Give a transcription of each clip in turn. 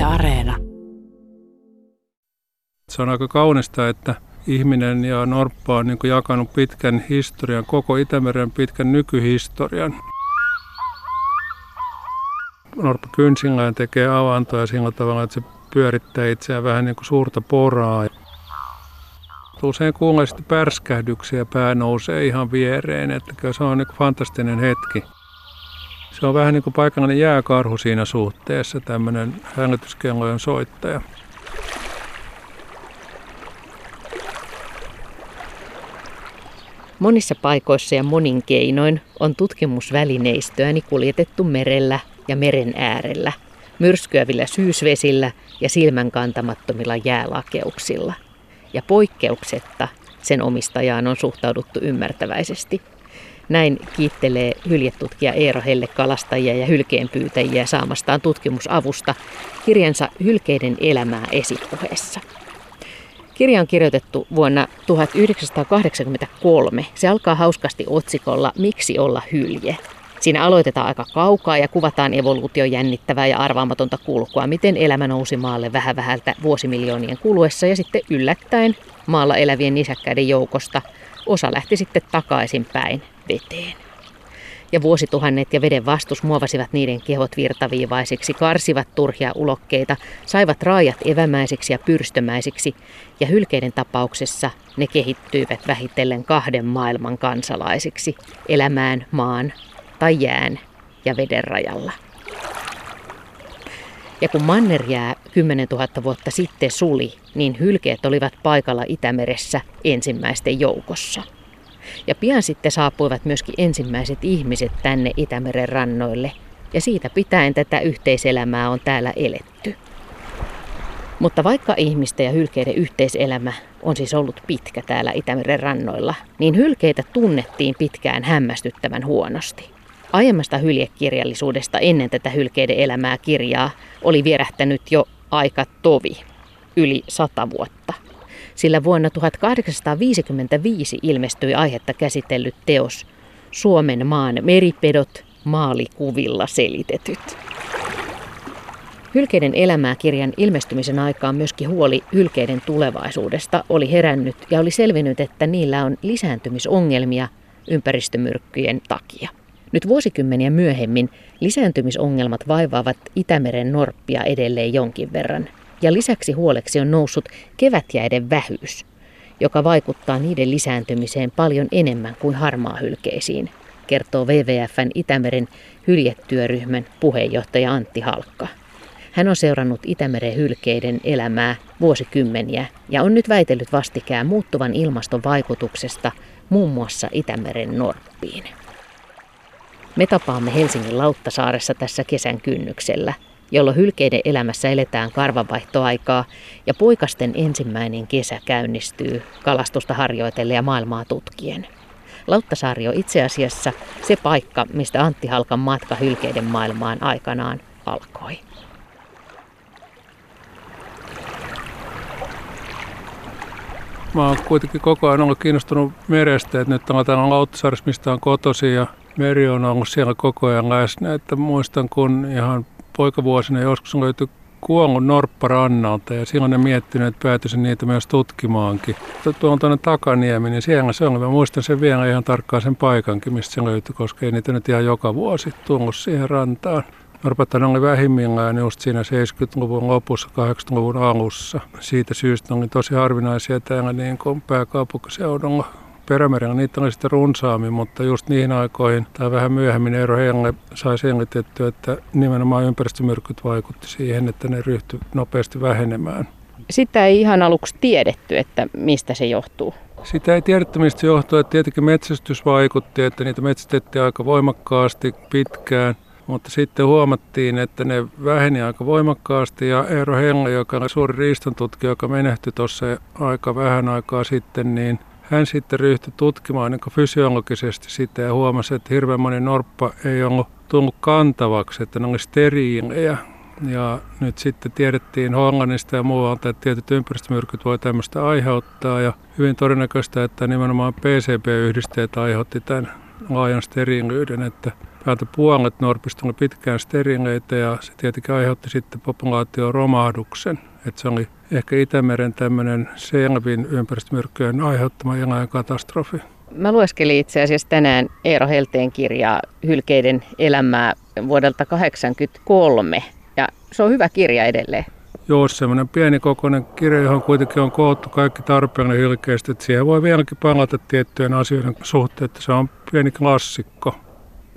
Yle Areena. Se on aika kaunista, että ihminen ja norppa on niin kuin jakanut pitkän historian, koko Itämeren pitkän nykyhistorian. Norppa kynsinlain tekee avantoja sillä tavalla, että se pyörittää itseään vähän niin kuin suurta poraa. Usein kuulee sitten pärskähdyksiä ja pää nousee ihan viereen, että se on niin kuin fantastinen hetki. Se on vähän niin kuin paikallinen jääkarhu siinä suhteessa, tämmöinen hälytyskellojen soittaja. Monissa paikoissa ja monin keinoin on tutkimusvälineistöäni kuljetettu merellä ja meren äärellä, myrskyävillä syysvesillä ja silmänkantamattomilla jäälakeuksilla. Ja poikkeuksetta sen omistajaan on suhtauduttu ymmärtäväisesti. Näin kiittelee hyljetutkija Eero Helle kalastajia ja hylkeenpyytäjiä saamastaan tutkimusavusta kirjansa Hylkeiden elämää esipuheessa. Kirja on kirjoitettu vuonna 1983. Se alkaa hauskasti otsikolla Miksi olla hylje? Siinä aloitetaan aika kaukaa ja kuvataan evoluution jännittävää ja arvaamatonta kulkua, miten elämä nousi maalle vähän vähältä vuosimiljoonien kuluessa ja sitten yllättäen maalla elävien nisäkkäiden joukosta osa lähti sitten takaisinpäin veteen. Ja vuosituhannet ja veden vastus muovasivat niiden kehot virtaviivaisiksi, karsivat turhia ulokkeita, saivat raajat evämäisiksi ja pyrstömäisiksi, ja hylkeiden tapauksessa ne kehittyivät vähitellen kahden maailman kansalaisiksi, elämään maan tai jään ja veden rajalla. Ja kun mannerjää 10 000 vuotta sitten suli, niin hylkeet olivat paikalla Itämeressä ensimmäisten joukossa. Ja pian sitten saapuivat myöskin ensimmäiset ihmiset tänne Itämeren rannoille, ja siitä pitäen tätä yhteiselämää on täällä eletty. Mutta vaikka ihmisten ja hylkeiden yhteiselämä on siis ollut pitkä täällä Itämeren rannoilla, niin hylkeitä tunnettiin pitkään hämmästyttävän huonosti. Aiemmasta hyljekirjallisuudesta ennen tätä Hylkeiden elämää -kirjaa oli vierähtänyt jo aika tovi, yli 100 vuotta. Sillä vuonna 1855 ilmestyi aihetta käsitellyt teos Suomen maan meripedot maalikuvilla selitetyt. Hylkeiden elämää -kirjan ilmestymisen aikaan myöskin huoli hylkeiden tulevaisuudesta oli herännyt ja oli selvinnyt, että niillä on lisääntymisongelmia ympäristömyrkkyjen takia. Nyt vuosikymmeniä myöhemmin lisääntymisongelmat vaivaavat Itämeren norppia edelleen jonkin verran. Ja lisäksi huoleksi on noussut kevätjäiden vähyys, joka vaikuttaa niiden lisääntymiseen paljon enemmän kuin harmaahylkeisiin, kertoo WWF:n Itämeren hyljetyöryhmän puheenjohtaja Antti Halkka. Hän on seurannut Itämeren hylkeiden elämää vuosikymmeniä ja on nyt väitellyt vastikään muuttuvan ilmaston vaikutuksesta muun muassa Itämeren norppiin. Me tapaamme Helsingin Lauttasaaressa tässä kesän kynnyksellä, jolloin hylkeiden elämässä eletään karvanvaihtoaikaa ja poikasten ensimmäinen kesä käynnistyy kalastusta harjoitellen ja maailmaa tutkien. Lauttasaari on itse asiassa se paikka, mistä Antti Halkan matka hylkeiden maailmaan aikanaan alkoi. Mä oon kuitenkin koko ajan ollut kiinnostunut merestä, että nyt ollaan täällä Lauttasaarissa, mistä on kotoisin, ja meri on ollut siellä koko ajan läsnä. Että muistan, kun ihan poikavuosina joskus löytyi kuollut norppa rannalta, ja silloin ne miettineet, että päätyisin niitä myös tutkimaankin. Tuolla on tuonne Takaniemi, niin siellä se on. Mä muistan sen vielä ihan tarkkaan sen paikankin, mistä se löytyi, koska ei niitä nyt ihan joka vuosi tullut siihen rantaan. Norpathan oli vähimmillään just siinä 70-luvun lopussa, 80-luvun alussa. Siitä syystä oli tosi harvinaisia täällä niin kuin pääkaupunkiseudulla. Perämerellä niitä oli sitten runsaammin, mutta just niihin aikoihin tai vähän myöhemmin Eero Helle sai selvitettyä, että nimenomaan ympäristömyrkyt vaikutti siihen, että ne ryhtyi nopeasti vähenemään. Sitä ei ihan aluksi tiedetty, että mistä se johtuu. Sitä ei tiedetty, mistä se johtuu. Että tietenkin metsästys vaikutti, että niitä metsästettiin aika voimakkaasti pitkään. Mutta sitten huomattiin, että ne väheni aika voimakkaasti, ja Eero Helle, joka oli suuri riistantutkija, joka menehtyi tuossa aika vähän aikaa sitten, niin hän sitten ryhtyi tutkimaan niin fysiologisesti sitä ja huomasi, että hirveän moni norppa ei ollut tullut kantavaksi, että ne oli steriilejä. Ja nyt sitten tiedettiin Hollannista ja muualta, että tietyt ympäristömyrkyt voi tämmöistä aiheuttaa, ja hyvin todennäköistä, että nimenomaan PCB-yhdisteet aiheutti tämän laajan steriiliyden, että Päältä puolet Norpista oli pitkään sterileitä ja se tietenkin aiheutti sitten populaation romahduksen. Että se oli ehkä Itämeren tämmöinen selvin ympäristömyrkkyjen aiheuttama eläinkatastrofi. Mä lueskelin itse asiassa tänään Eero Helteen kirjaa Hylkeiden elämää vuodelta 1983. Ja se on hyvä kirja edelleen. Joo, semmoinen pienikokoinen kirja, johon kuitenkin on koottu kaikki tarpeellinen hylkeistä. Että siihen voi vieläkin palata tiettyjen asioiden suhteen, että se on pieni klassikko.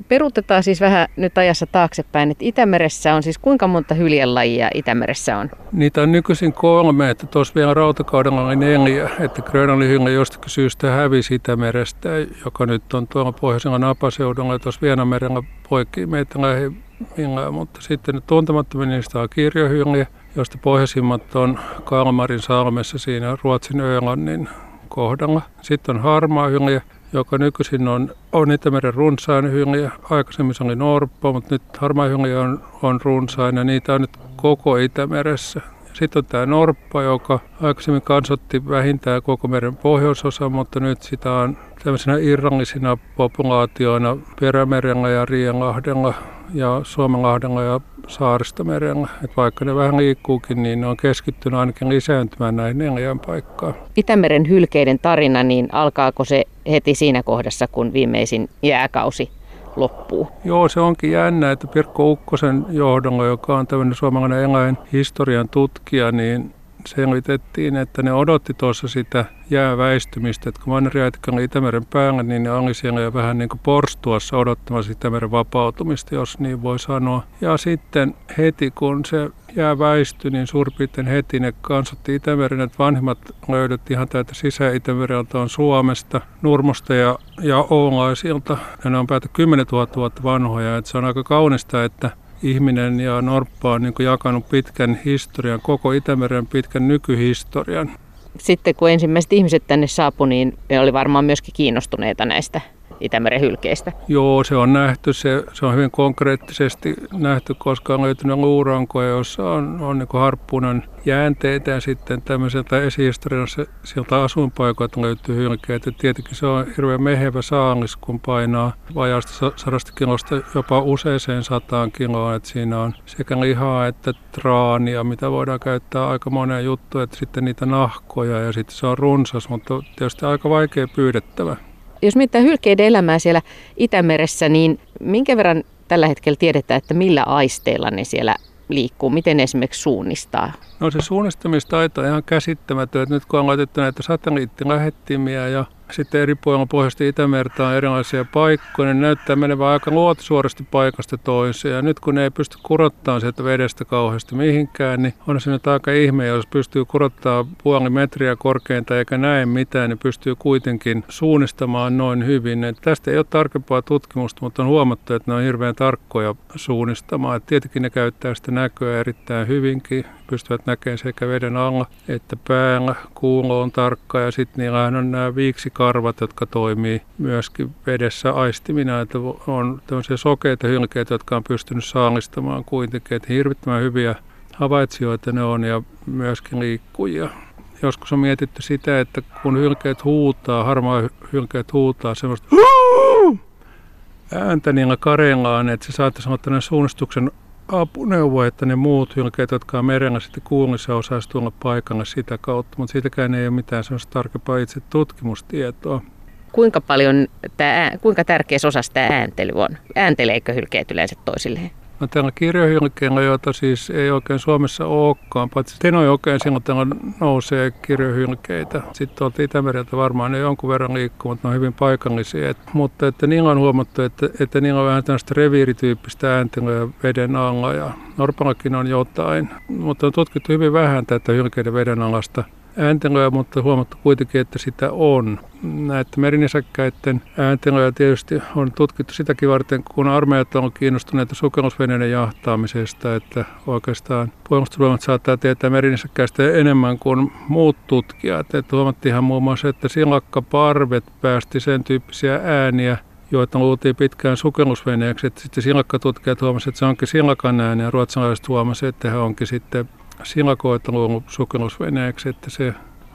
Peruutetaan siis vähän nyt ajassa taaksepäin, että Itämeressä on siis kuinka monta hyljelajia Itämeressä on? Niitä on nykyisin 3, että tuossa vielä rautakaudella oli 4, että Grönali-hylje jostakin syystä hävisi Itämerestä, joka nyt on tuolla pohjoisella napaseudulla ja tuossa Vienanmerellä poikii meitä lähimmillään, mutta sitten tuntemattomia niistä on kirjohylje, josta pohjoisimmat on Kalmarin salmessa siinä Ruotsin Ölannin kohdalla. Sitten on harmaahylje, joka nykyisin on Itämeren runsain hylje. Aikaisemmin se oli norppa, mutta nyt harmaahylje on runsain ja niitä on nyt koko Itämeressä. Sitten on tämä norppa, joka aikaisemmin kansoitti vähintään koko meren pohjoisosa, mutta nyt sitä on tämmöisenä irrallisina populaatioina Perämerellä ja Riinlahdella ja Suomenlahdella ja Saaristomerellä. Et vaikka ne vähän liikkuukin, niin ne on keskittynyt ainakin lisääntymään näihin 4 paikkaan. Itämeren hylkeiden tarina, niin alkaako se heti siinä kohdassa, kun viimeisin jääkausi loppuu? Joo, se onkin jännä, että Pirkko Ukkosen johdolla, joka on tämmöinen suomalainen eläinhistorian tutkija, niin selvitettiin, että ne odotti tuossa sitä jääväistymistä, että kun manneriaitikko oli Itämeren päällä, niin ne oli siellä jo vähän niin kuin porstuassa odottamassa Itämeren vapautumista, jos niin voi sanoa. Ja sitten heti kun se jää väistyi, niin suurin piirtein heti ne kansoitti Itämeren, että vanhemmat löydöt ihan täältä sisä-Itämereltä on Suomesta, Nurmosta ja Oulaisilta. Ja ne on päätä 10 000 vuotta vanhoja, että se on aika kaunista, että ihminen ja norppa on niin kuin jakanut pitkän historian, koko Itämeren pitkän nykyhistorian. Sitten kun ensimmäiset ihmiset tänne saapui, niin ne oli varmaan myöskin kiinnostuneita näistä Itämeren hylkeistä. Joo, se on nähty. Se on hyvin konkreettisesti nähty, koska on löytynyt luurankoja, joissa on niin kuin harppunan jäänteitä ja sitten tämmöiseltä esihistoriassa sieltä asuinpaikoilta löytyy hylkeitä. Tietenkin se on hirveän mehevä saalis, kun painaa vajaasta 100 kilosta jopa useaseen 100 kiloa. Et siinä on sekä lihaa että traania, mitä voidaan käyttää aika moneen juttuun, että sitten niitä nahkoja ja sitten se on runsas, mutta tietysti aika vaikea pyydettävä. Jos mietitään hylkeiden elämää siellä Itämeressä, niin minkä verran tällä hetkellä tiedetään, että millä aisteilla ne siellä liikkuu? Miten ne esimerkiksi suunnistaa? No se suunnistamistaito on ihan käsittämätön. Nyt kun on laitettu näitä satelliittilähettimiä ja sitten eri puolilla pohjoista Itämerta on erilaisia paikkoja, niin näyttää menevän aika luotisuorasti paikasta toiseen. Ja nyt kun ne ei pysty kurottaa sieltä vedestä kauheasti mihinkään, niin on se nyt aika ihme, jos pystyy kurottaa puoli metriä korkeinta eikä näe mitään, niin pystyy kuitenkin suunnistamaan noin hyvin. Et tästä ei ole tarkempaa tutkimusta, mutta on huomattu, että ne on hirveän tarkkoja suunnistamaan. Et tietenkin ne käyttää sitä näköä erittäin hyvinkin, pystyvät näkemään sekä veden alla että päällä. Kuulo on tarkka ja sitten niillähän on nämä viiksikarvat, jotka toimii myöskin vedessä aistimina. Että on tämmöisiä sokeita hylkeitä, jotka on pystynyt saalistamaan kuitenkin. Että hirvittävän hyviä havaitsijoita ne on ja myöskin liikkujia. Joskus on mietitty sitä, että kun hylkeet huutaa, harmaahylkeet huutaa semmoista ääntä niillä kareillaan, että se saattaisi olla tämmöinen suunnistuksen apuneuvo, että ne muut hylkeet, jotka on merellä sitten kuulissa, osaisi tulla paikalle sitä kautta, mutta siitäkään ei ole mitään sellaista tarkempaa itse tutkimustietoa. Kuinka tärkeässä osassa tämä ääntely on? Äänteleekö hylkeet yleensä toisilleen? No, täällä kirjohylkeillä, joita siis ei oikein Suomessa olekaan, paitsi Tenojokeen silloin täällä nousee kirjohylkeitä. Sitten tuolta Itämereltä varmaan ne jonkun verran liikkuu, mutta ne on hyvin paikallisia. Mutta että niillä on huomattu, että niillä on vähän tällaista reviirityyppistä ääntelyä veden alla ja norpallakin on jotain. Mutta on tutkittu hyvin vähän tätä hylkeiden veden alasta ääntelyä, mutta huomattu kuitenkin, että sitä on. Näiden merinisäkkäiden ääntelyä tietysti on tutkittu sitäkin varten, kun armeijat on kiinnostuneita sukellusveneiden jahtaamisesta, että oikeastaan puolustusvoimat saattaa tietää merinisäkkäistä enemmän kuin muut tutkijat. Että huomattiinhan muun muassa, että silakkaparvet päästi sen tyyppisiä ääniä, joita luultiin pitkään sukellusveneeksi. Että sitten silakkatutkijat huomasivat, että se onkin silakan ääni ja ruotsalaiset huomasivat, että he onkin sitten silakoita luullut sukellusveneeksi, että se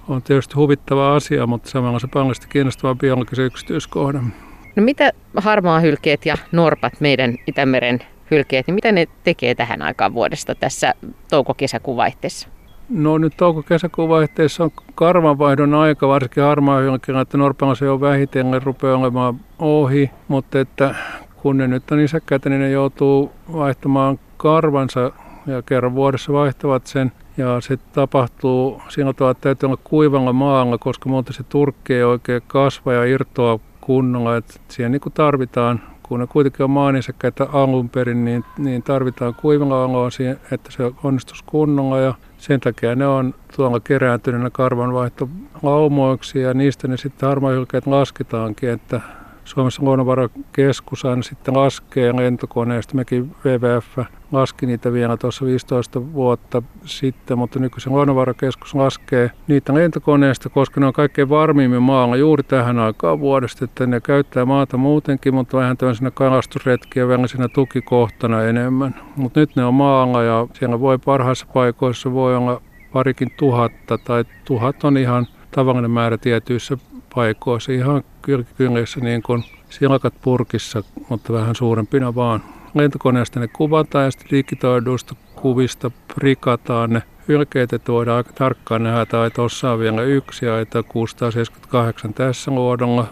on tietysti huvittava asia, mutta samalla se paljasti kiinnostava biologisen yksityiskohdan. No mitä harmaahylkeet ja norpat, meidän Itämeren hylkeet, niin mitä ne tekee tähän aikaan vuodesta tässä touko-kesäkuun vaihteessa? No nyt touko-kesäkuun vaihteessa on karvanvaihdon aika, varsinkin harmaahylkeellä, että norpalla se on vähitellen rupeaa olemaan ohi, mutta että kun ne nyt on isäkkäitä, niin ne joutuu vaihtamaan karvansa ja kerran vuodessa vaihtavat sen. Ja se tapahtuu sillä tavalla, että täytyy olla kuivalla maalla, koska muuten se turkki ei oikein kasva ja irtoa kunnolla. Et siihen niin kuin tarvitaan, kun ne kuitenkin on maanisäkkäitä alun perin, niin tarvitaan kuivalla aloa siihen, että se onnistuisi kunnolla. Ja sen takia ne on tuolla kerääntyneenä karvanvaihtolaumoiksi ja niistä ne sitten harmaahylkeet lasketaankin. Että Suomessa Luonnonvarakeskus aina sitten laskee lentokoneesta. Mekin WWF laski niitä vielä tuossa 15 vuotta sitten, mutta nykyisin Luonnonvarakeskus laskee niitä lentokoneesta, koska ne on kaikkein varmimmin maalla juuri tähän aikaan vuodesta, että ne käyttää maata muutenkin, mutta vähän tämmöisenä kalastusretkiä välisenä tukikohtana enemmän. Mutta nyt ne on maalla ja siellä voi parhaissa paikoissa voi olla parikin tuhatta tai 1000 on ihan tavallinen määrä tietyissä paikoissa, ihan kylkikylissä niin kuin silakat purkissa, mutta vähän suurempina vaan. Lentokoneesta ne kuvataan ja sitten digitoiduista kuvista prikataan ne hylkeet, että voidaan aika tarkkaan nähdä, että aita on vielä yksi ja aita 678 tässä luodolla.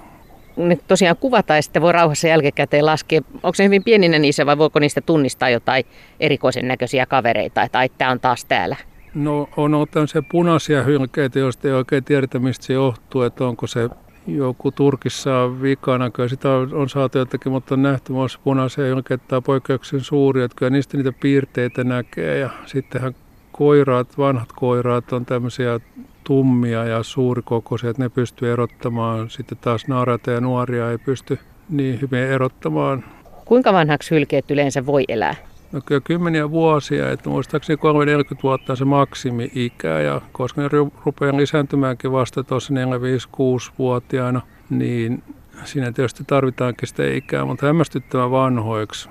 Ne tosiaan kuvataan ja sitten voi rauhassa jälkikäteen laskea. Onko se hyvin pieninä niissä vai voiko niistä tunnistaa jotain erikoisen näköisiä kavereita, että ai, tämä on taas täällä? No on ollut tämmöisiä punaisia hylkeitä, joista ei oikein tiedetä, mistä se johtuu, että onko se joku Turkissa vikana. Kyllä sitä on saatu jotakin, mutta on nähty myös punaisia hylkeitä tai poikkeuksen suuria, että kyllä niistä niitä piirteitä näkee. Ja sittenhän koiraat, vanhat koiraat on tämmöisiä tummia ja suurikokoisia, että ne pystyy erottamaan. Sitten taas naaraita ja nuoria ei pysty niin hyvin erottamaan. Kuinka vanhaksi hylkeet yleensä voi elää? No kyllä kymmeniä vuosia, että muistaakseni 30-40 vuotta on se maksimi-ikä, ja koska ne rupeaa lisääntymäänkin vasta tuossa 4-5-6-vuotiaana, niin siinä tietysti tarvitaankin sitä ikää, mutta hämmästyttävän vanhoiksi,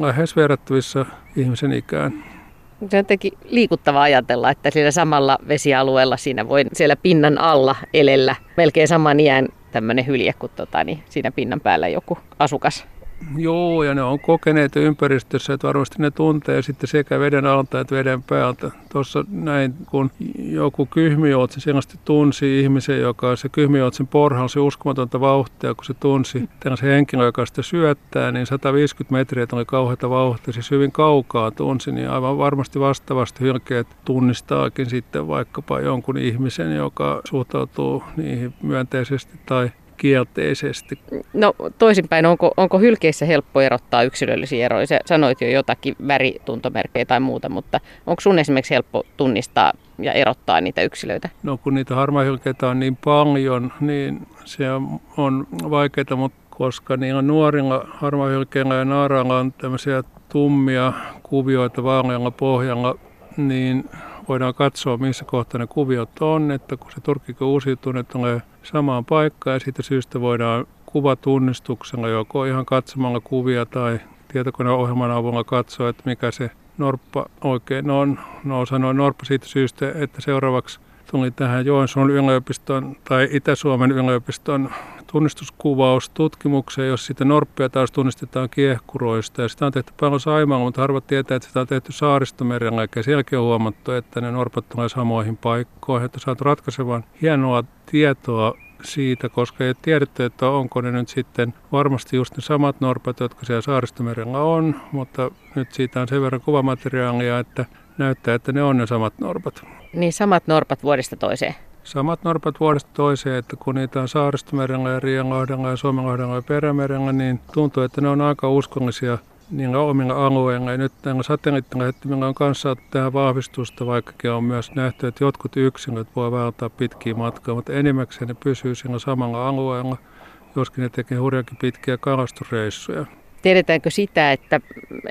lähes verrattavissa ihmisen ikään. Se on jotenkin liikuttavaa ajatella, että siellä samalla vesialueella siinä voi siellä pinnan alla elellä melkein saman iän tämmöinen hylje kuin niin siinä pinnan päällä joku asukas. Joo, ja ne on kokeneet ympäristössä, että varmasti ne tuntee sitten sekä veden alta että veden päältä. Tuossa näin, kun joku kyhmijoutsi selvästi tunsi ihmisen, joka se kyhmijoutsin porhalsi uskomatonta vauhtia, kun se tunsi tällaisen henkilön, joka sitä syöttää, niin 150 metriä oli kauheata vauhtia, siis hyvin kaukaa tunsi, niin aivan varmasti vastaavasti hylkeet tunnistaakin sitten vaikkapa jonkun ihmisen, joka suhtautuu niihin myönteisesti tai kielteisesti. No toisinpäin, onko hylkeissä helppo erottaa yksilöllisiä eroja? Sä sanoit jo jotakin värituntomerkkejä tai muuta, mutta onko sun esimerkiksi helppo tunnistaa ja erottaa niitä yksilöitä? No kun niitä harmaahylkeitä on niin paljon, niin se on vaikeaa, mutta koska niillä nuorilla harmaahylkeillä ja naaralla on tämmöisiä tummia kuvioita vaalealla pohjalla, niin voidaan katsoa, missä kohtaa ne kuviot on, että kun se turkki uusiutuu, ne tulee samaan paikkaan ja siitä syystä voidaan kuvatunnistuksella joko ihan katsomalla kuvia tai tietokoneohjelman avulla katsoa, että mikä se norppa oikein on. No sanoin norppa siitä syystä, että seuraavaksi tuli tähän Joensuun yliopiston tai Itä-Suomen yliopiston tunnistuskuvaustutkimukseen, jos sitä norppia taas tunnistetaan kiehkuroista. Ja sitä on tehty paljon Saimaalla, mutta harva tietää, että sitä on tehty Saaristomerellä, eikä sielläkin on huomattu, että ne norpat tulee samoihin paikkoihin. Että on saatu ratkaisevan hienoa tietoa siitä, koska ei ole tiedetty, että onko ne nyt sitten varmasti just ne samat norpat, jotka siellä Saaristomerellä on, mutta nyt siitä on sen verran kuvamateriaalia, että näyttää, että ne on ne samat norpat. Niin samat norpat vuodesta toiseen? Samat norpat vuodesta toiseen, että kun niitä on Saaristomerellä ja Riinlahdella ja Suomenlahdella ja Perämerellä, niin tuntuu, että ne on aika uskollisia niillä omilla alueilla. Ja nyt näillä satelliittilähettimillä on kanssa saatu tähän vahvistusta, vaikkakin on myös nähty, että jotkut yksilöt voi välttää pitkiä matkoja, mutta enimmäkseen ne pysyy sillä samalla alueella, joskin ne tekee hurjankin pitkiä kalastusreissuja. Tiedetäänkö sitä,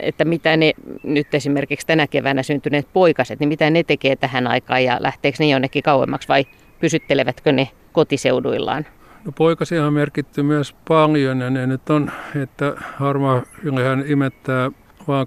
että mitä ne nyt esimerkiksi tänä keväänä syntyneet poikaset, niin mitä ne tekee tähän aikaan ja lähteekö ne jonnekin kauemmaksi vai pysyttelevätkö ne kotiseuduillaan? No poikasia on merkitty myös paljon ja ne nyt on, että harmaahyljehän imettää vaan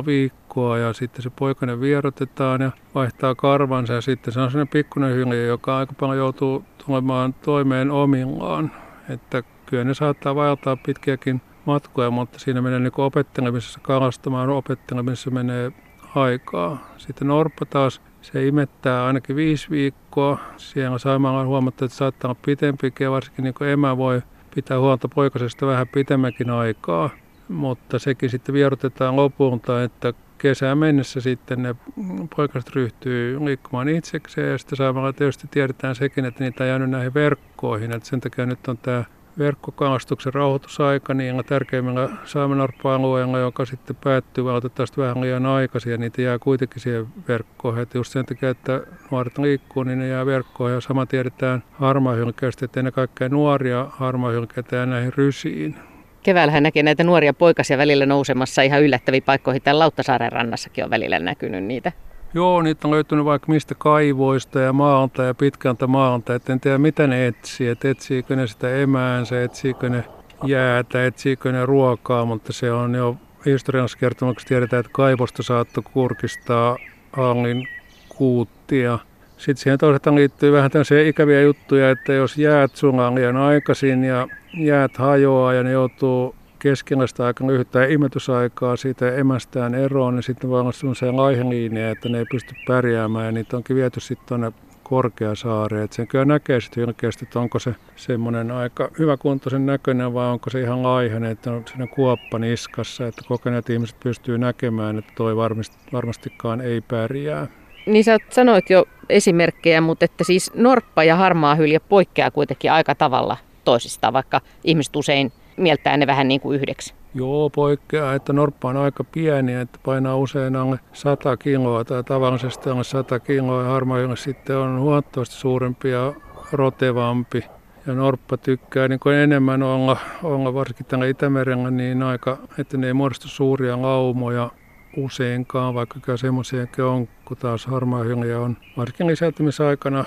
2,5 viikkoa ja sitten se poikainen vierotetaan ja vaihtaa karvansa ja sitten se on sellainen pikkuinen hylje, joka aika paljon joutuu tulemaan toimeen omillaan, että kyllä ne saattaa vaeltaa pitkiäkin matkoja, mutta siinä menee niin opettelemisessa kalastamaan, opettelemisessa menee aikaa. Sitten norppa taas, se imettää ainakin 5 viikkoa. Siellä Saimaalla on huomattu, että saattaa olla pitempikin ja varsinkin niin emä voi pitää huolta poikasesta vähän pitemmäkin aikaa. Mutta sekin sitten vierotetaan lopulta, että kesään mennessä sitten ne poikaset ryhtyy liikkumaan itsekseen ja sitten Saimalla tietysti tiedetään sekin, että niitä on jäänyt näihin verkkoihin. Et sen takia nyt on tämä verkkokalastuksen rauhoitusaika niillä tärkeimmillä saamenorppa-alueilla, joka sitten päättyy valitettavasti vähän liian aikaisin ja niitä jää kuitenkin siihen verkkoihin. Et just sen takia, että nuoret liikkuu, niin ne jää verkkoihin ja sama tiedetään harmaahylkeistä, että ennen kaikkea nuoria harmaahylkeitä jää näihin rysiin. Keväällähän näkee näitä nuoria poikasia välillä nousemassa ihan yllättäviin paikkoihin. Täällä Lauttasaaren rannassakin on välillä näkynyt niitä. Joo, niitä on löytynyt vaikka mistä kaivoista ja maalta ja pitkältä maalta. Et en tiedä mitä ne etsii. Et etsiikö ne sitä emäänsä, etsiikö ne jäätä, etsiikö ne ruokaa. Mutta se on jo historiallisessa kertomuksessa tiedetään, että kaivosta saattoi kurkistaa hallin kuuttia. Sitten siihen toisaalta liittyy vähän tämmöisiä ikäviä juttuja, että jos jäät sulaa liian aikaisin ja jäät hajoaa ja ne joutuu keskellä sitä aika lyhyttä imetysaikaa siitä emästään eroon, niin sitten voi olla sellaisia laiheliinejä, että ne ei pysty pärjäämään ja niitä onkin viety sitten tuonne Korkeasaareen. Sen kyllä näkee sitten hylkeästi, että onko se semmoinen aika hyväkuntoisen näköinen vai onko se ihan laihainen, että on siinä kuoppa niskassa, että kokeneet ihmiset pystyy näkemään, että toi varmastikaan ei pärjää. Niin sä sanoit jo esimerkkejä, mutta että siis norppa ja harmaahylje poikkeaa kuitenkin aika tavalla toisistaan, vaikka ihmiset usein mieltää ne vähän niin kuin yhdeksi. Joo, poikkeaa, että norppa on aika pieniä, että painaa usein alle 100 kiloa tai tavallisesti alle 100 kiloa ja harmaahylje sitten on huomattavasti suurempi ja rotevampi. Ja norppa tykkää niin kuin enemmän olla varsinkin täällä Itämerellä niin aika, että ne ei muodostu suuria laumoja. Useinkaan, vaikka semmoisiakin on, kun taas harmaahylje on varsinkin lisääntymisaikana,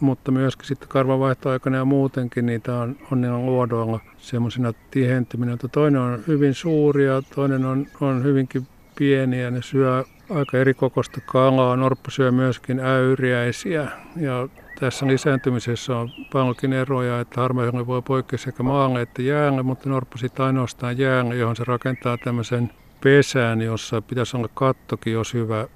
mutta myöskin sitten karvanvaihtoaikana ja muutenkin niitä on niillä luodoilla semmoisena tihentyminen. Toinen on hyvin suuri ja toinen on hyvinkin pieni ja ne syö aika erikokoista kalaa. Norppa syö myöskin äyriäisiä ja tässä lisääntymisessä on paljonkin eroja, että harmaahylje voi poikkea sekä maalle että jäälle, mutta norppa sitten ainoastaan jäälle, johon se rakentaa tämmöisen pesään, jossa pitäisi olla kattokin, jos hyvä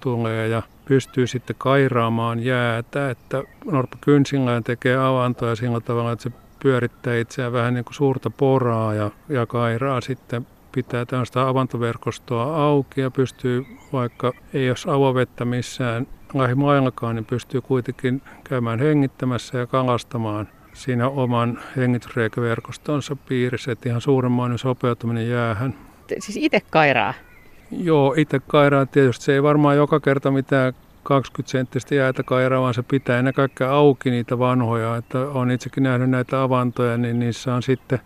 tulee ja pystyy sitten kairaamaan jäätä, että norppa kynsillään tekee avantoja sillä tavalla, että se pyörittää itseään vähän niin kuin suurta poraa ja kairaa sitten pitää tällaista avantoverkostoa auki ja pystyy, vaikka ei jos avovettä missään lähimaillakaan, niin pystyy kuitenkin käymään hengittämässä ja kalastamaan siinä oman hengitysreikäverkostonsa piirissä, että ihan suuremmoinen sopeutuminen jäähän. Siis itse kairaa? Joo, itse kairaa tietysti. Se ei varmaan joka kerta mitään 20-senttistä jäätä kairaa, vaan se pitää ennen kaikkea auki niitä vanhoja. Että olen itsekin nähnyt näitä avantoja, niin niissä on sitten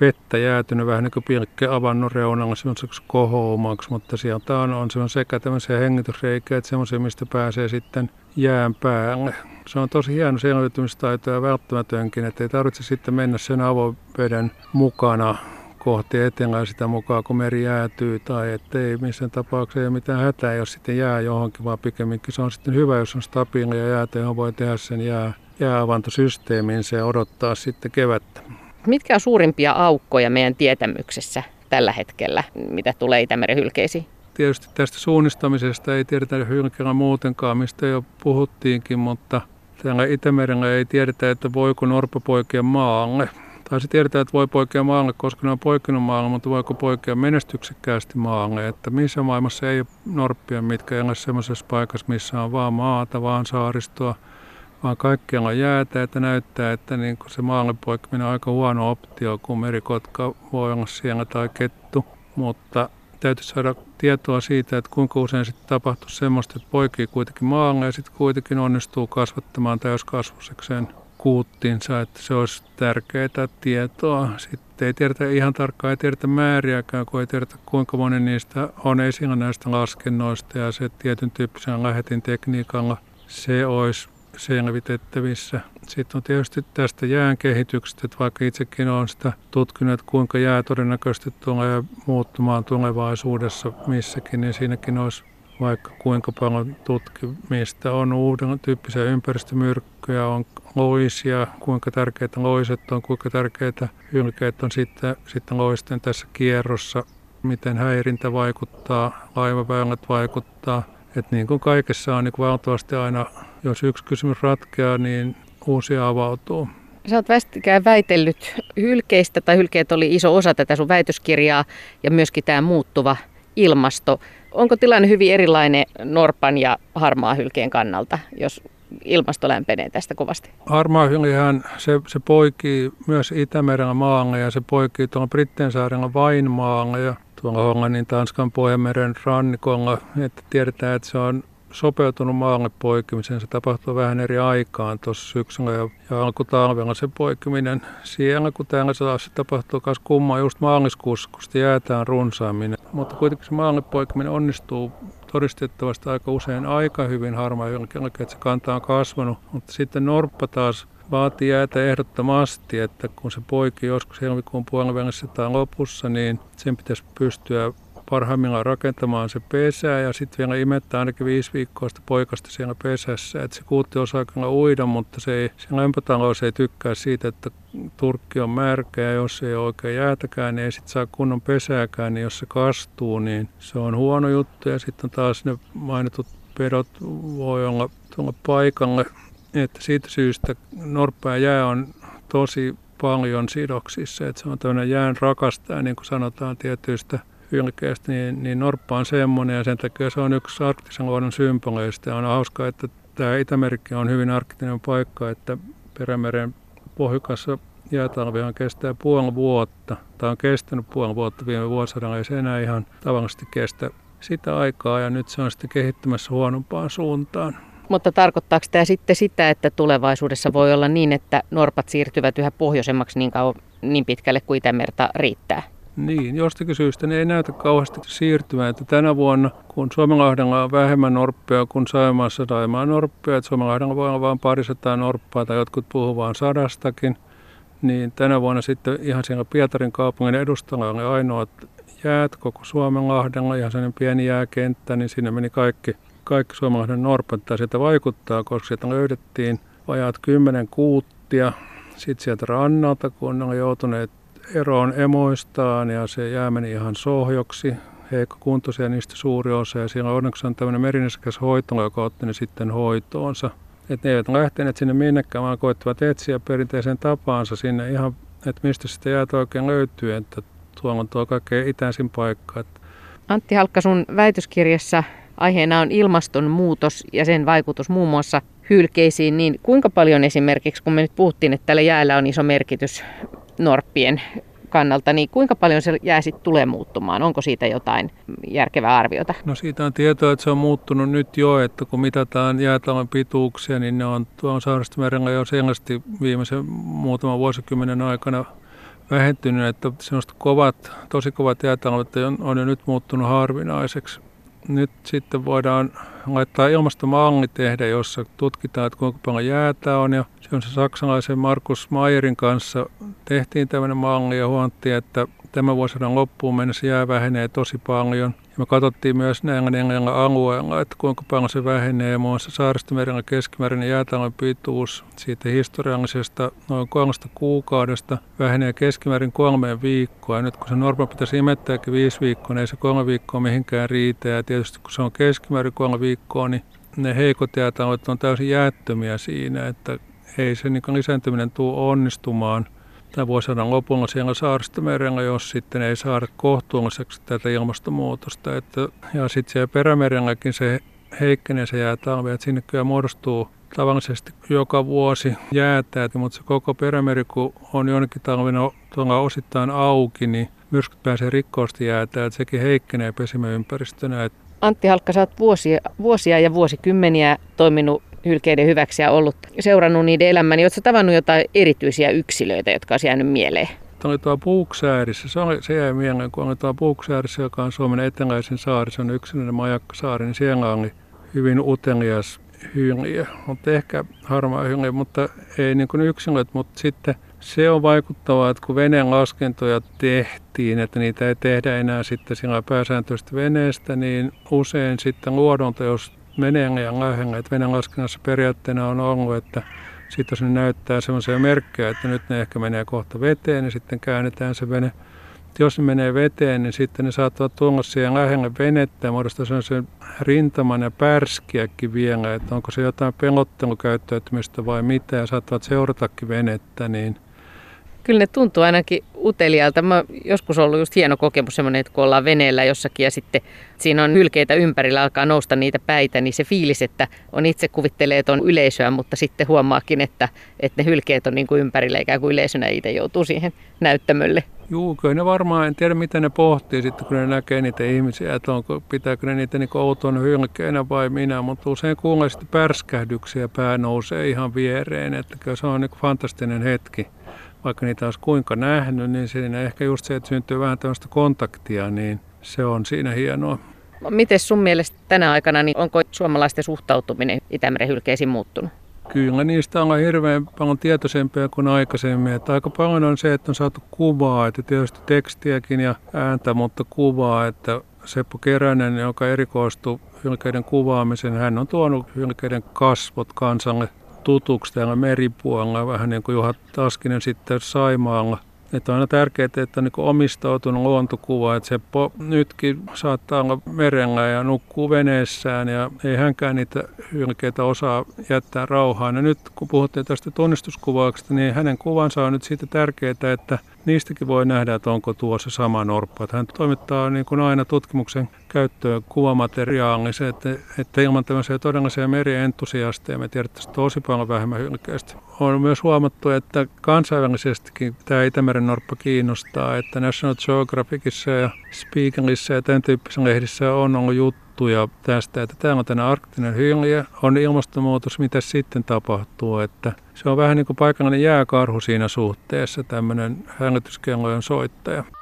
vettä jäätynyt vähän niin kuin pilkkeen avannon reunalla semmoiseksi kohoumaksi, mutta sieltä on sekä tämmöisiä hengitysreikiä, että semmoisia, mistä pääsee sitten jään päälle. Se on tosi hieno selviytymistaito ja välttämätönkin, että ei tarvitse sitten mennä sen avoveden mukana kohti etelään sitä mukaan, kun meri jäätyy tai ettei missään tapauksessa ei ole mitään hätää, jos sitten jää johonkin, vaan pikemminkin se on sitten hyvä, jos on stabiilia jäätä, johon voi tehdä sen jääavantosysteeminsä ja odottaa sitten kevättä. Mitkä on suurimpia aukkoja meidän tietämyksessä tällä hetkellä, mitä tulee Itämeren hylkeisiin? Tietysti tästä suunnistamisesta ei tiedetä hylkeellä muutenkaan, mistä jo puhuttiinkin, mutta täällä Itämerellä ei tiedetä, että voiko norppa poikia maalle. Tai se tiedetään, että voi poikea maalle, koska ne on poikinut maalle, mutta voiko poikea menestyksekkäästi maalle. Että missä maailmassa ei ole norppia, mitkä elää semmoisessa paikassa, missä on vaan maata, vaan saaristoa, vaan kaikkialla jäätä. Että näyttää, että niin se maalle poikiminen on aika huono optio, kun merikotka voi olla siellä tai kettu. Mutta täytyy saada tietoa siitä, että kuinka usein sitten tapahtuu semmoista, että poikii kuitenkin maalle ja sitten kuitenkin onnistuu kasvattamaan täyskasvusekseen kuuttinsa, että se olisi tärkeää tietoa. Sitten ei tiedetä ihan tarkkaan, ei tiedetä määriäkään, kun ei tiedetä kuinka moni niistä on esillä näistä laskennoista ja se tietyn tyyppisellä lähetintekniikalla se olisi selvitettävissä. Sitten on tietysti tästä jään kehityksestä, että vaikka itsekin olen sitä tutkinut, että kuinka jää todennäköisesti tulee muuttumaan tulevaisuudessa missäkin, niin siinäkin olisi vaikka kuinka paljon tutkimista on, uuden tyyppisiä ympäristömyrkkyjä, on loisia, kuinka tärkeitä loiset on, kuinka tärkeitä hylkeet on sitten loisten tässä kierrossa, miten häirintä vaikuttaa, laivaväylät vaikuttaa. Et niin kuin kaikessa on niin valtavasti aina, jos yksi kysymys ratkeaa, niin uusia avautuu. Sä oot vastikään väitellyt hylkeistä, tai hylkeet oli iso osa tätä sun väitöskirjaa ja myöskin tämä muuttuva ilmasto. Onko tilanne hyvin erilainen norpan ja harmaahylkeen kannalta, jos ilmasto lämpenee tästä kovasti? Harmaahyljehän se poikii myös Itämerellä maalle ja se poikii tuolla Britteensaarella vain maalle ja tuolla Hollannin, Tanskan, Pohjanmeren rannikolla. Että tiedetään, että se on sopeutunut maalle poikimiseen. Se tapahtuu vähän eri aikaan tuossa syksyllä ja alkutalvella se poikiminen. Siellä kun täällä se tapahtuu myös kummaa just maaliskuussa, kun sitä jäätään runsaammin. Mutta kuitenkin se maalle poikiminen onnistuu todistettavasti aika usein aika hyvin harmaahylkeellä, että se kanta on kasvanut. Mutta sitten norppa taas vaatii jäätä ehdottomasti, että kun se poikii joskus helmikuun puolivälissä tai lopussa, niin sen pitäisi pystyä parhaimmillaan rakentamaan se pesä ja sitten vielä imettää ainakin 5 viikkoa sitä poikasta siellä pesässä. Et se kuutti osaa kyllä uida, mutta se lämpötalous ei tykkää siitä, että turkki on märkä ja jos ei ole oikein jäätäkään, niin ei sitten saa kunnon pesääkään, niin jos se kastuu, niin se on huono juttu. Ja sitten taas ne mainitut pedot voi olla tuolla paikalle. Että siitä syystä norppa ja jää on tosi paljon sidoksissa. Että se on tämmöinen jään rakastaja, niin kuin sanotaan tietyistä hylkeistä, niin norppa on semmoinen ja sen takia se on yksi arktisen luonnon symboleista. Ja on hauska, että tämä Itämerikin on hyvin arktinen paikka, että Perämeren pohjukassa jäätalvihan kestää puoli vuotta. Tämä on kestänyt puoli vuotta viime vuosisadalla, ei se enää ihan tavallisesti kestä sitä aikaa ja nyt se on sitten kehittymässä huonompaan suuntaan. Mutta tarkoittaako tämä sitten sitä, että tulevaisuudessa voi olla niin, että norpat siirtyvät yhä pohjoisemmaksi niin pitkälle kuin Itämerta riittää? Niin, jostakin syystä ne ei näytä kauheasti siirtyvää. Että tänä vuonna, kun Suomenlahdella on vähemmän norppia kuin Saimaassa Saimaan norppia, että Suomenlahdella voi olla vain 200 norppaa tai jotkut puhuu vain 100, niin tänä vuonna sitten ihan siellä Pietarin kaupungin edustalla oli ainoat jäät koko Suomenlahdella, ihan sellainen pieni jääkenttä, niin sinne meni kaikki Suomenlahden norpat, tai sieltä vaikuttaa, koska sieltä löydettiin vajaat 10 kuuttia. Sitten sieltä rannalta, kun ne oli joutuneet eroon emoistaan ja se jää meni ihan sohjoksi. Heikkokuntoisia niistä suuri osa ja siellä onneksi on tämmöinen merinesäkäs hoitola, joka otti ne sitten hoitoonsa. Et ne eivät lähteneet sinne minnekään, vaan koettivat etsiä perinteiseen tapaansa sinne ihan, että mistä sitä jäätä oikein löytyy, että tuolla on tuo kaikkein itäisin paikka. Antti Halkka, sun väitöskirjassa aiheena on ilmastonmuutos ja sen vaikutus muun muassa hylkeisiin, niin kuinka paljon esimerkiksi, kun me nyt puhuttiin, että tällä jäällä on iso merkitys norppien kannalta, niin kuinka paljon se jää sitten tulee muuttumaan? Onko siitä jotain järkevää arviota? No siitä on tietoa, että se on muuttunut nyt jo, että kun mitataan jäätalven pituuksia, niin ne on tuolla Saaristomerellä jo selvästi viimeisen muutaman vuosikymmenen aikana vähentynyt, että semmoista tosi kovat jäätalvet on jo nyt muuttunut harvinaiseksi. Nyt sitten voidaan laittaa ilmastomalli tehdä, jossa tutkitaan, että kuinka paljon jäätä on. Ja se on se saksalaisen Markus Maierin kanssa tehtiin tämmöinen malli ja huomattiin, että tämän vuosisadan loppuun mennessä jää vähenee tosi paljon. Ja me katsottiin myös näillä 4 alueilla, että kuinka paljon se vähenee. Muun muassa Saaristomerellä keskimääräinen jäätalven pituus siitä historiallisesta noin 3 kuukaudesta vähenee keskimäärin 3 viikkoa. Ja nyt kun se norppa pitäisi imettääkin 5 viikkoa, niin ei se 3 viikkoa mihinkään riitä. Ja tietysti kun se on keskimäärin 3 viikkoa, niin ne heikot jäätalvet on täysin jäättömiä siinä, että ei se niin lisääntyminen tule onnistumaan. Tämä vuosisadan lopulla siellä Saaristomerellä, jos sitten ei saada kohtuulliseksi tätä ilmastonmuutosta. Ja sitten siellä Perämerelläkin se heikkenee se jäätalvi, että sinne kyllä muodostuu tavallisesti joka vuosi jäätä. Mutta se koko Perämeri, kun on jonnekin talvina tuolla osittain auki, niin myrskyt pääsee rikkoosti jäätä, että sekin heikkenee pesimäympäristönä. Antti Halkka, sä oot vuosia ja vuosikymmeniä toiminut hylkeiden hyväksi ja ollut seurannut niiden elämää, niin oletko tavannut jotain erityisiä yksilöitä, jotka olisi jäänyt mieleen? Tämä oli tuolla Puuksäärissä. Se jäi mieleen, kun oli tuolla Puuksäärissä, joka on Suomen eteläisin saari. Se on yksinäinen majakkasaari, niin siellä oli hyvin utelias hylje. Mutta ehkä harmaa hylje, mutta ei niin kuin yksilöt, mutta sitten Se on vaikuttavaa, että kun veneen laskentoja tehtiin, että niitä ei tehdä enää sitten sillä pääsääntöistä veneestä, niin usein sitten luodonta, jos menee liian lähellä, että veneen laskennassa periaatteena on ollut, että sitten jos ne näyttää sellaisia merkkejä, että nyt ne ehkä menee kohta veteen, niin sitten käännetään se vene. Jos ne menee veteen, niin sitten ne saattavat tulla siihen lähelle venettä ja muodostaa sellaisen rintaman ja pärskiäkin vielä, että onko se jotain pelottelukäyttäytymistä vai mitä, ja saattavat seuratakin venettä, niin kyllä ne tuntuu ainakin utelialta. Mä joskus ollut just hieno kokemus semmoinen, että kun ollaan veneellä jossakin ja sitten siinä on hylkeitä ympärillä, alkaa nousta niitä päitä, niin se fiilis, että on itse kuvittelee, että on yleisöä, mutta sitten huomaakin, että ne hylkeet on niin kuin ympärillä ikään kuin yleisönä itse joutuu siihen näyttämölle. Juu, kyllä ne varmaan, en tiedä mitä ne pohtii sitten, kun ne näkee niitä ihmisiä, että onko, pitääkö ne niitä niin kuin outon hylkeinä vai minä, mutta usein kuulee sitten pärskähdyksiä, pää nousee ihan viereen, että kyllä se on niin kuin fantastinen hetki. Vaikka niitä olisi kuinka nähnyt, niin siinä ehkä just se, että syntyy vähän tällaista kontaktia, niin se on siinä hienoa. Miten sun mielestä tänä aikana, niin onko suomalaisten suhtautuminen Itämeren hylkeisiin muuttunut? Kyllä, niistä ollaan hirveän paljon tietoisempia kuin aikaisemmin. Että aika paljon on se, että on saatu kuvaa, että tietysti tekstiäkin ja ääntä, mutta kuvaa, että Seppo Keränen, joka erikoistui hylkeiden kuvaamisen, hän on tuonut hylkeiden kasvot kansalle tutuksi täällä meripuolella, vähän niin kuin Juha Taskinen sitten Saimaalla. Että on aina tärkeää, että on niin omistautunut luontokuva, että se nytkin saattaa olla merellä ja nukkuu veneessään ja ei hänkään niitä hylkeitä osaa jättää rauhaan. Ja nyt kun puhuttiin tästä tunnistuskuvauksesta, niin hänen kuvansa on nyt siitä tärkeää, että niistäkin voi nähdä, että onko tuossa sama norppa. Että hän toimittaa niin kuin aina tutkimuksen käyttöön kuvamateriaalisen, että ilman tämmöisiä todellisia merientusiasteja me tiedettäisiin tosi paljon vähemmän hylkeistä. On myös huomattu, että kansainvälisestikin tämä Itämeren norppa kiinnostaa, että National Geographicissa ja Spiegelissä ja tämän tyyppisissä lehdissä on ollut juttuja tästä, että täällä on tämä arktinen hylje, on ilmastonmuutos, mitä sitten tapahtuu, että se on vähän niin kuin paikallinen jääkarhu siinä suhteessa, tämmöinen hälytyskellojen soittaja.